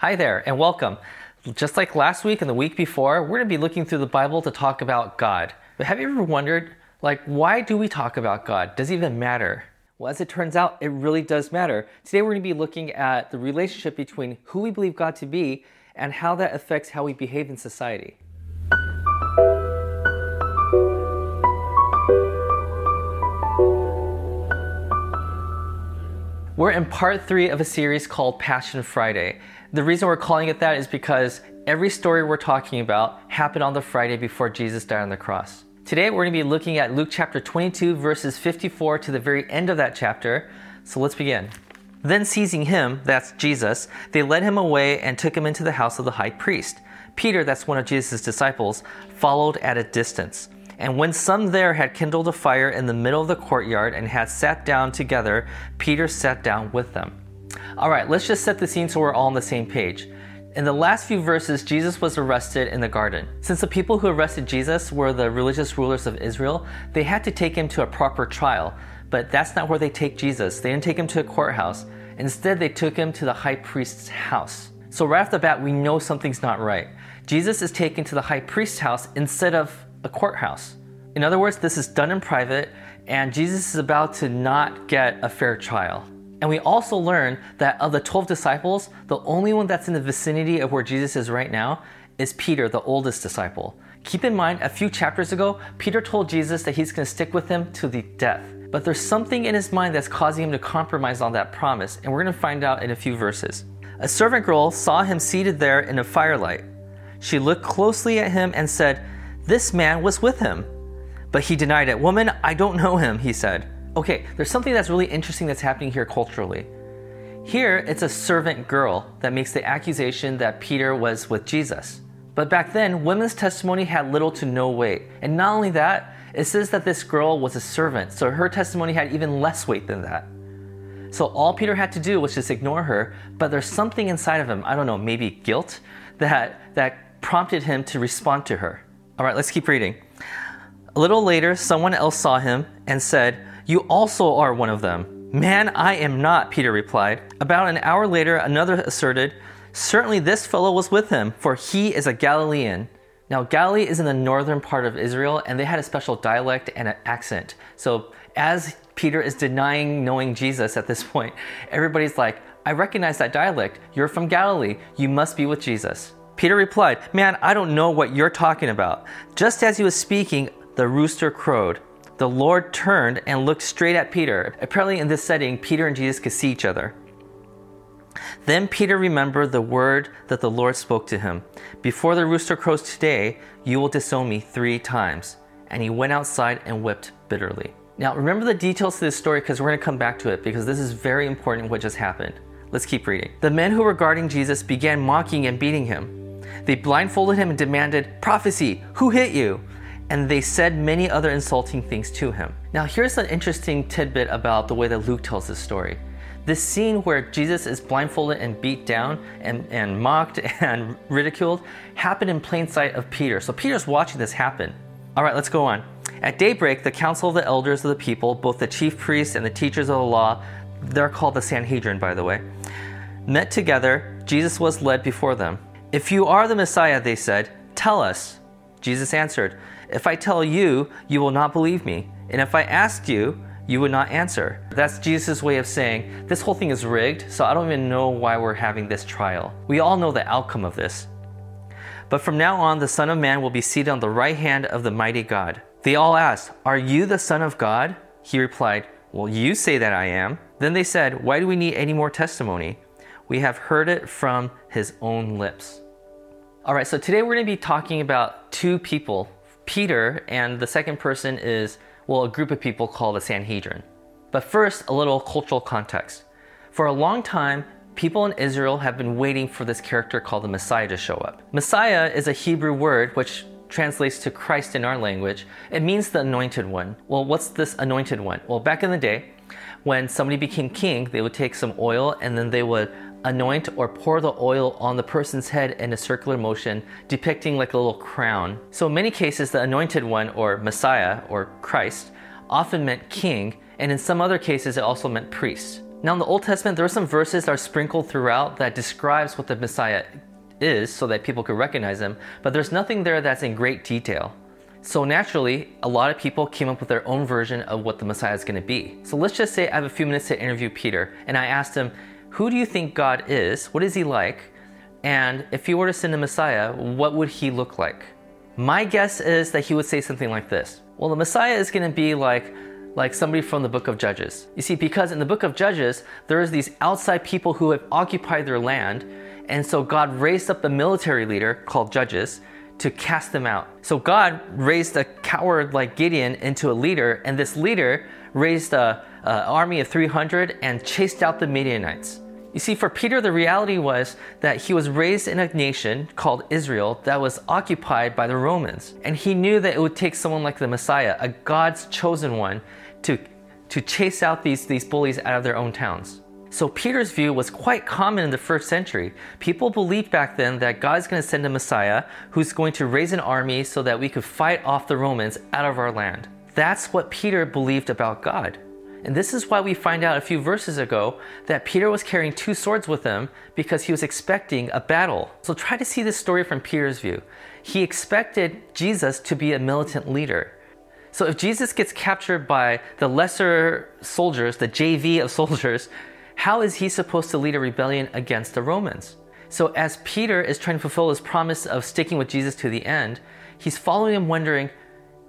Hi there and welcome. Just like last week and the week before, we're going to be looking through the Bible to talk about God. But have you ever wondered, why do we talk about God? Does it even matter? Well, as it turns out, it really does matter. Today we're going to be looking at the relationship between who we believe God to be and how that affects how we behave in society. We're in part 3 of a series called Passion Friday. The reason we're calling it that is because every story we're talking about happened on the Friday before Jesus died on the cross. Today we're going to be looking at Luke chapter 22 verses 54 to the very end of that chapter. So let's begin. Then seizing him, that's Jesus, they led him away and took him into the house of the high priest. Peter, that's one of Jesus' disciples, followed at a distance. And when some there had kindled a fire in the middle of the courtyard and had sat down together, Peter sat down with them. All right, let's just set the scene so we're all on the same page. In the last few verses, Jesus was arrested in the garden. Since the people who arrested Jesus were the religious rulers of Israel, they had to take him to a proper trial. But that's not where they take Jesus. They didn't take him to a courthouse. Instead, they took him to the high priest's house. So right off the bat, we know something's not right. Jesus is taken to the high priest's house instead of a courthouse. In other words, this is done in private, and Jesus is about to not get a fair trial. And we also learn that of the 12 disciples, the only one that's in the vicinity of where Jesus is right now is Peter, the oldest disciple. Keep in mind, a few chapters ago, Peter told Jesus that he's going to stick with him to the death. But there's something in his mind that's causing him to compromise on that promise, and we're going to find out in a few verses. A servant girl saw him seated there in the firelight. She looked closely at him and said, "This man was with him." But he denied it. "Woman, I don't know him," he said. Okay, there's something that's really interesting that's happening here culturally. Here, it's a servant girl that makes the accusation that Peter was with Jesus. But back then, women's testimony had little to no weight. And not only that, it says that this girl was a servant, so her testimony had even less weight than that. So all Peter had to do was just ignore her, but there's something inside of him, I don't know, maybe guilt, that prompted him to respond to her. All right, let's keep reading. A little later, someone else saw him and said, "You also are one of them." "Man, I am not," Peter replied. About an hour later, another asserted, "Certainly this fellow was with him, for he is a Galilean." Now, Galilee is in the northern part of Israel, and they had a special dialect and an accent. So as Peter is denying knowing Jesus at this point, everybody's like, "I recognize that dialect. You're from Galilee. You must be with Jesus." Peter replied, "Man, I don't know what you're talking about." Just as he was speaking, the rooster crowed. The Lord turned and looked straight at Peter. Apparently in this setting, Peter and Jesus could see each other. Then Peter remembered the word that the Lord spoke to him. "Before the rooster crows today, you will disown me 3 times. And he went outside and wept bitterly. Now remember the details to this story because we're going to come back to it because this is very important what just happened. Let's keep reading. The men who were guarding Jesus began mocking and beating him. They blindfolded him and demanded, "Prophecy, who hit you?" And they said many other insulting things to him. Now here's an interesting tidbit about the way that Luke tells this story. This scene where Jesus is blindfolded and beat down and mocked and ridiculed happened in plain sight of Peter. So Peter's watching this happen. All right, let's go on. At daybreak, the council of the elders of the people, both the chief priests and the teachers of the law, they're called the Sanhedrin, by the way, met together. Jesus was led before them. "If you are the Messiah," they said, "tell us." Jesus answered, "If I tell you, you will not believe me. And if I ask you, you would not answer." That's Jesus' way of saying, this whole thing is rigged, so I don't even know why we're having this trial. We all know the outcome of this. "But from now on, the Son of Man will be seated on the right hand of the mighty God." They all asked, "Are you the Son of God?" He replied, "Well, you say that I am." Then they said, "Why do we need any more testimony? We have heard it from his own lips." All right, so today we're going to be talking about 2 people, Peter, and the second person is, well, a group of people called the Sanhedrin. But first, a little cultural context. For a long time, people in Israel have been waiting for this character called the Messiah to show up. Messiah is a Hebrew word which translates to Christ in our language. It means the anointed one. Well, what's this anointed one? Well, back in the day, when somebody became king, they would take some oil and then they would anoint or pour the oil on the person's head in a circular motion, depicting like a little crown. So in many cases, the anointed one or Messiah or Christ often meant king, and in some other cases, it also meant priest. Now in the Old Testament, there are some verses that are sprinkled throughout that describes what the Messiah is so that people could recognize him, but there's nothing there that's in great detail. So naturally, a lot of people came up with their own version of what the Messiah is going to be. So let's just say I have a few minutes to interview Peter, and I asked him, who do you think God is? What is he like? And if you were to send a Messiah, what would he look like? My guess is that he would say something like this. Well, the Messiah is going to be like somebody from the book of Judges. You see, because in the book of Judges, there is these outside people who have occupied their land, and so God raised up a military leader called Judges to cast them out. So God raised a coward like Gideon into a leader, and this leader raised an army of 300 and chased out the Midianites. You see, for Peter, the reality was that he was raised in a nation called Israel that was occupied by the Romans. And he knew that it would take someone like the Messiah, a God's chosen one, to chase out these bullies out of their own towns. So Peter's view was quite common in the first century. People believed back then that God's going to send a Messiah who's going to raise an army so that we could fight off the Romans out of our land. That's what Peter believed about God. And this is why we find out a few verses ago that Peter was carrying two swords with him because he was expecting a battle. So try to see this story from Peter's view. He expected Jesus to be a militant leader. So if Jesus gets captured by the lesser soldiers, the JV of soldiers, how is he supposed to lead a rebellion against the Romans? So as Peter is trying to fulfill his promise of sticking with Jesus to the end, he's following him wondering,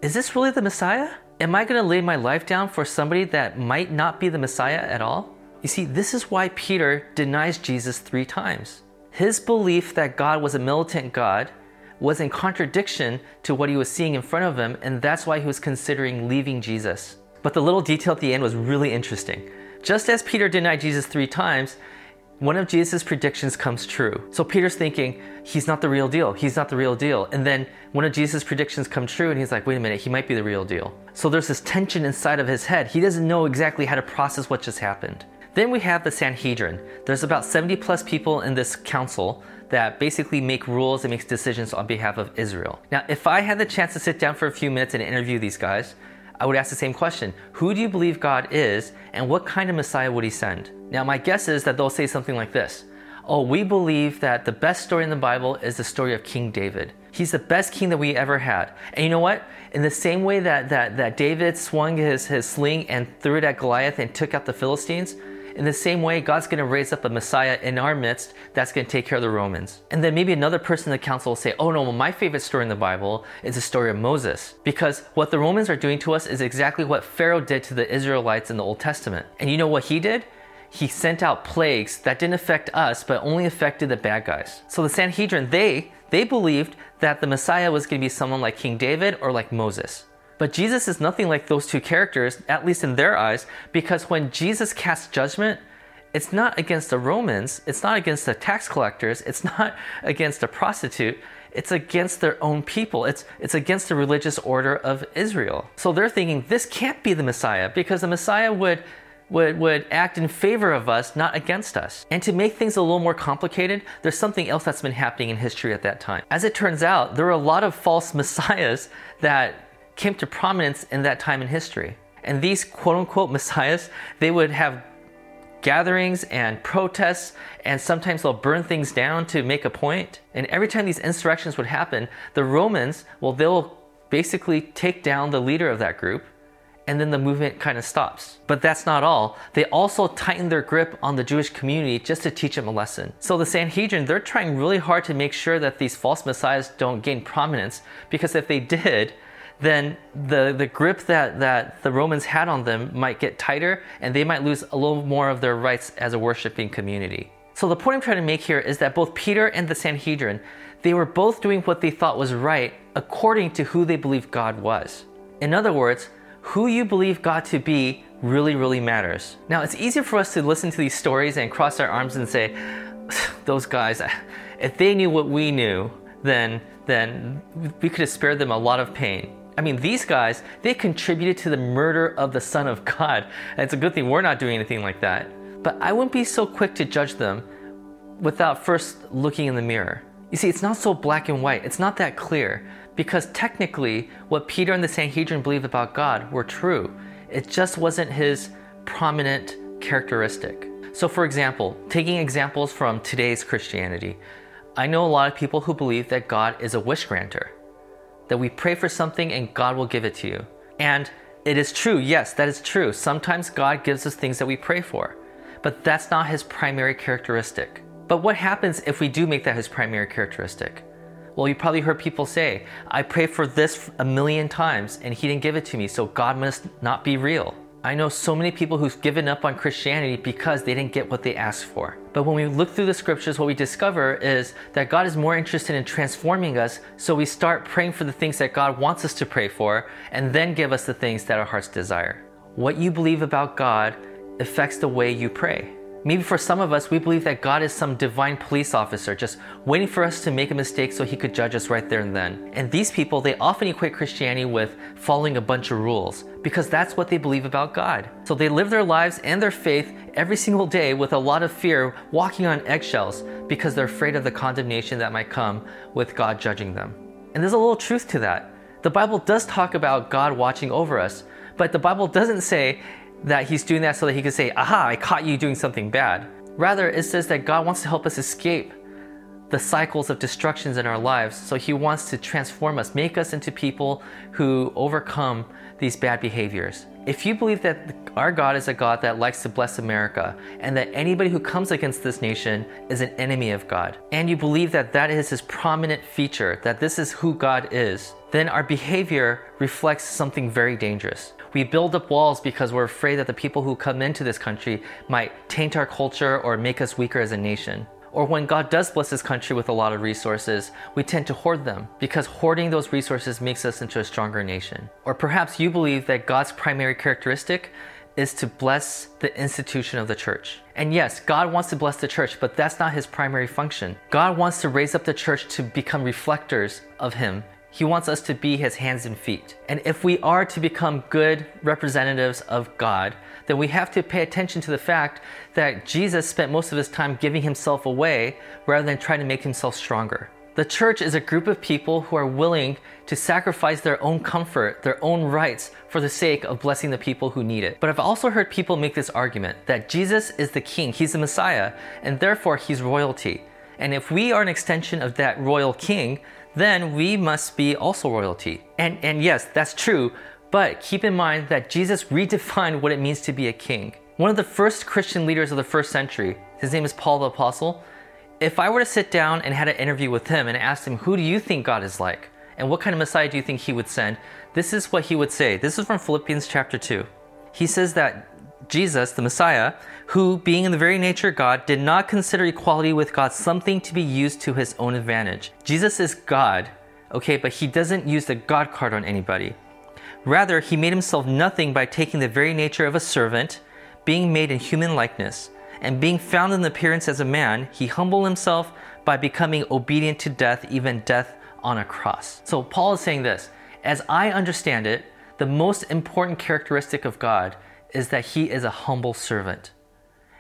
is this really the Messiah? Am I going to lay my life down for somebody that might not be the Messiah at all? You see, this is why Peter denies Jesus 3 times. His belief that God was a militant God was in contradiction to what he was seeing in front of him, and that's why he was considering leaving Jesus. But the little detail at the end was really interesting. Just as Peter denied Jesus 3 times, one of Jesus' predictions comes true. So Peter's thinking, he's not the real deal. He's not the real deal. And then one of Jesus' predictions come true and he's like, wait a minute, he might be the real deal. So there's this tension inside of his head. He doesn't know exactly how to process what just happened. Then we have the Sanhedrin. There's about 70 plus people in this council that basically make rules and makes decisions on behalf of Israel. Now, if I had the chance to sit down for a few minutes and interview these guys, I would ask the same question. Who do you believe God is, and what kind of Messiah would he send? Now, my guess is that they'll say something like this. Oh, we believe that the best story in the Bible is the story of King David. He's the best king that we ever had. And you know what? In the same way that David swung his sling and threw it at Goliath and took out the Philistines, in the same way, God's going to raise up a Messiah in our midst that's going to take care of the Romans. And then maybe another person in the council will say, oh no, well, my favorite story in the Bible is the story of Moses. Because what the Romans are doing to us is exactly what Pharaoh did to the Israelites in the Old Testament. And you know what he did? He sent out plagues that didn't affect us, but only affected the bad guys. So the Sanhedrin, they believed that the Messiah was going to be someone like King David or like Moses. But Jesus is nothing like those two characters, at least in their eyes, because when Jesus casts judgment, it's not against the Romans, it's not against the tax collectors, it's not against a prostitute, it's against their own people. It's against the religious order of Israel. So they're thinking, this can't be the Messiah, because the Messiah would act in favor of us, not against us. And to make things a little more complicated, there's something else that's been happening in history at that time. As it turns out, there are a lot of false messiahs that came to prominence in that time in history. And these quote-unquote messiahs, they would have gatherings and protests, and sometimes they'll burn things down to make a point. And every time these insurrections would happen, the Romans, well, they'll basically take down the leader of that group, and then the movement kind of stops. But that's not all. They also tighten their grip on the Jewish community just to teach them a lesson. So the Sanhedrin, they're trying really hard to make sure that these false messiahs don't gain prominence, because if they did, then the grip that the Romans had on them might get tighter, and they might lose a little more of their rights as a worshiping community. So the point I'm trying to make here is that both Peter and the Sanhedrin, they were both doing what they thought was right according to who they believed God was. In other words, who you believe God to be really, really matters. Now, it's easier for us to listen to these stories and cross our arms and say, those guys, if they knew what we knew, then we could have spared them a lot of pain. I mean, these guys, they contributed to the murder of the Son of God. And it's a good thing we're not doing anything like that. But I wouldn't be so quick to judge them without first looking in the mirror. You see, it's not so black and white. It's not that clear. Because technically, what Peter and the Sanhedrin believed about God were true. It just wasn't his prominent characteristic. So for example, taking examples from today's Christianity, I know a lot of people who believe that God is a wish granter, that we pray for something and God will give it to you. And it is true, yes, that is true. Sometimes God gives us things that we pray for, but that's not his primary characteristic. But what happens if we do make that his primary characteristic? Well, you probably heard people say, I prayed for this 1,000,000 times and he didn't give it to me, so God must not be real. I know so many people who've given up on Christianity because they didn't get what they asked for. But when we look through the scriptures, what we discover is that God is more interested in transforming us, so we start praying for the things that God wants us to pray for, and then give us the things that our hearts desire. What you believe about God affects the way you pray. Maybe for some of us, we believe that God is some divine police officer just waiting for us to make a mistake so he could judge us right there and then. And these people, they often equate Christianity with following a bunch of rules because that's what they believe about God. So they live their lives and their faith every single day with a lot of fear, walking on eggshells because they're afraid of the condemnation that might come with God judging them. And there's a little truth to that. The Bible does talk about God watching over us, but the Bible doesn't say that he's doing that so that he can say, aha, I caught you doing something bad. Rather, it says that God wants to help us escape the cycles of destructions in our lives. So he wants to transform us, make us into people who overcome these bad behaviors. If you believe that our God is a God that likes to bless America and that anybody who comes against this nation is an enemy of God, and you believe that that is his prominent feature, that this is who God is, then our behavior reflects something very dangerous. We build up walls because we're afraid that the people who come into this country might taint our culture or make us weaker as a nation. Or when God does bless this country with a lot of resources, we tend to hoard them because hoarding those resources makes us into a stronger nation. Or perhaps you believe that God's primary characteristic is to bless the institution of the church. And yes, God wants to bless the church, but that's not his primary function. God wants to raise up the church to become reflectors of him. He wants us to be his hands and feet. And if we are to become good representatives of God, then we have to pay attention to the fact that Jesus spent most of his time giving himself away rather than trying to make himself stronger. The church is a group of people who are willing to sacrifice their own comfort, their own rights, for the sake of blessing the people who need it. But I've also heard people make this argument that Jesus is the king, he's the Messiah, and therefore he's royalty. And if we are an extension of that royal king, then we must be also royalty. And yes, that's true, but keep in mind that Jesus redefined what it means to be a king. One of the first Christian leaders of the first century, his name is Paul the Apostle. If I were to sit down and had an interview with him and asked him, who do you think God is like? And what kind of Messiah do you think he would send? This is what he would say. This is from Philippians chapter 2. He says that Jesus, the Messiah, who, being in the very nature of God, did not consider equality with God something to be used to his own advantage. Jesus is God, okay, but he doesn't use the God card on anybody. Rather, he made himself nothing by taking the very nature of a servant, being made in human likeness, and being found in appearance as a man, he humbled himself by becoming obedient to death, even death on a cross. So Paul is saying this, as I understand it, the most important characteristic of God is that he is a humble servant.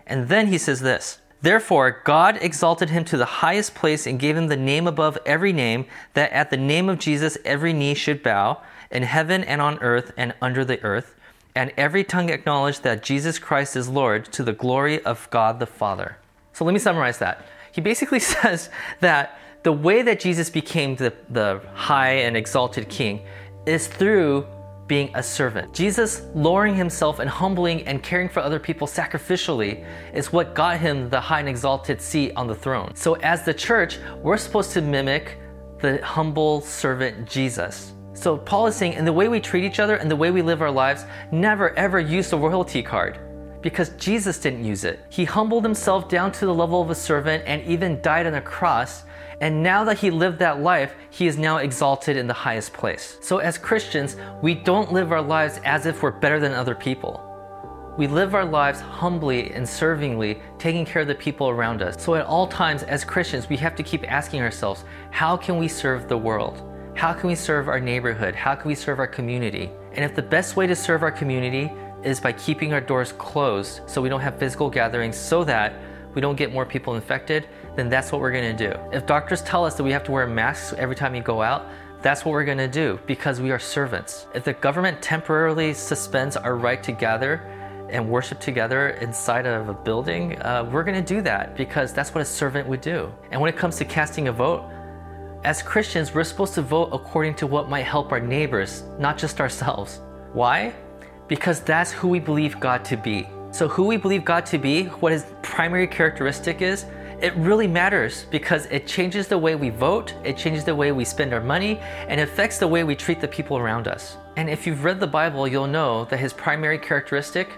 And then he says this, therefore God exalted him to the highest place and gave him the name above every name, that at the name of Jesus every knee should bow, in heaven and on earth and under the earth, and every tongue acknowledge that Jesus Christ is Lord, to the glory of God the Father. So let me summarize that. He basically says that the way that Jesus became the high and exalted king is through being a servant. Jesus lowering himself and humbling and caring for other people sacrificially is what got him the high and exalted seat on the throne. So as the church, we're supposed to mimic the humble servant Jesus. So Paul is saying, in the way we treat each other and the way we live our lives, never ever use the royalty card, because Jesus didn't use it. He humbled himself down to the level of a servant and even died on a cross. And now that he lived that life, he is now exalted in the highest place. So as Christians, we don't live our lives as if we're better than other people. We live our lives humbly and servingly, taking care of the people around us. So at all times as Christians, we have to keep asking ourselves, how can we serve the world? How can we serve our neighborhood? How can we serve our community? And if the best way to serve our community is by keeping our doors closed so we don't have physical gatherings, so that we don't get more people infected, then that's what we're gonna do. If doctors tell us that we have to wear masks every time you go out, that's what we're gonna do, because we are servants. If the government temporarily suspends our right to gather, and worship together inside of a building, we're going to do that because that's what a servant would do. And when it comes to casting a vote, as Christians, we're supposed to vote according to what might help our neighbors, not just ourselves. Why? Because that's who we believe God to be. So who we believe God to be, what his primary characteristic is, it really matters because it changes the way we vote, it changes the way we spend our money, and it affects the way we treat the people around us. And if you've read the Bible, you'll know that his primary characteristic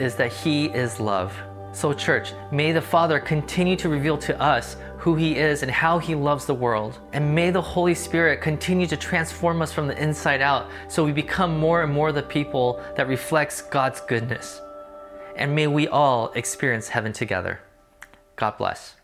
is that he is love. So church, may the Father continue to reveal to us who he is and how he loves the world. And may the Holy Spirit continue to transform us from the inside out so we become more and more the people that reflects God's goodness. And may we all experience heaven together. God bless.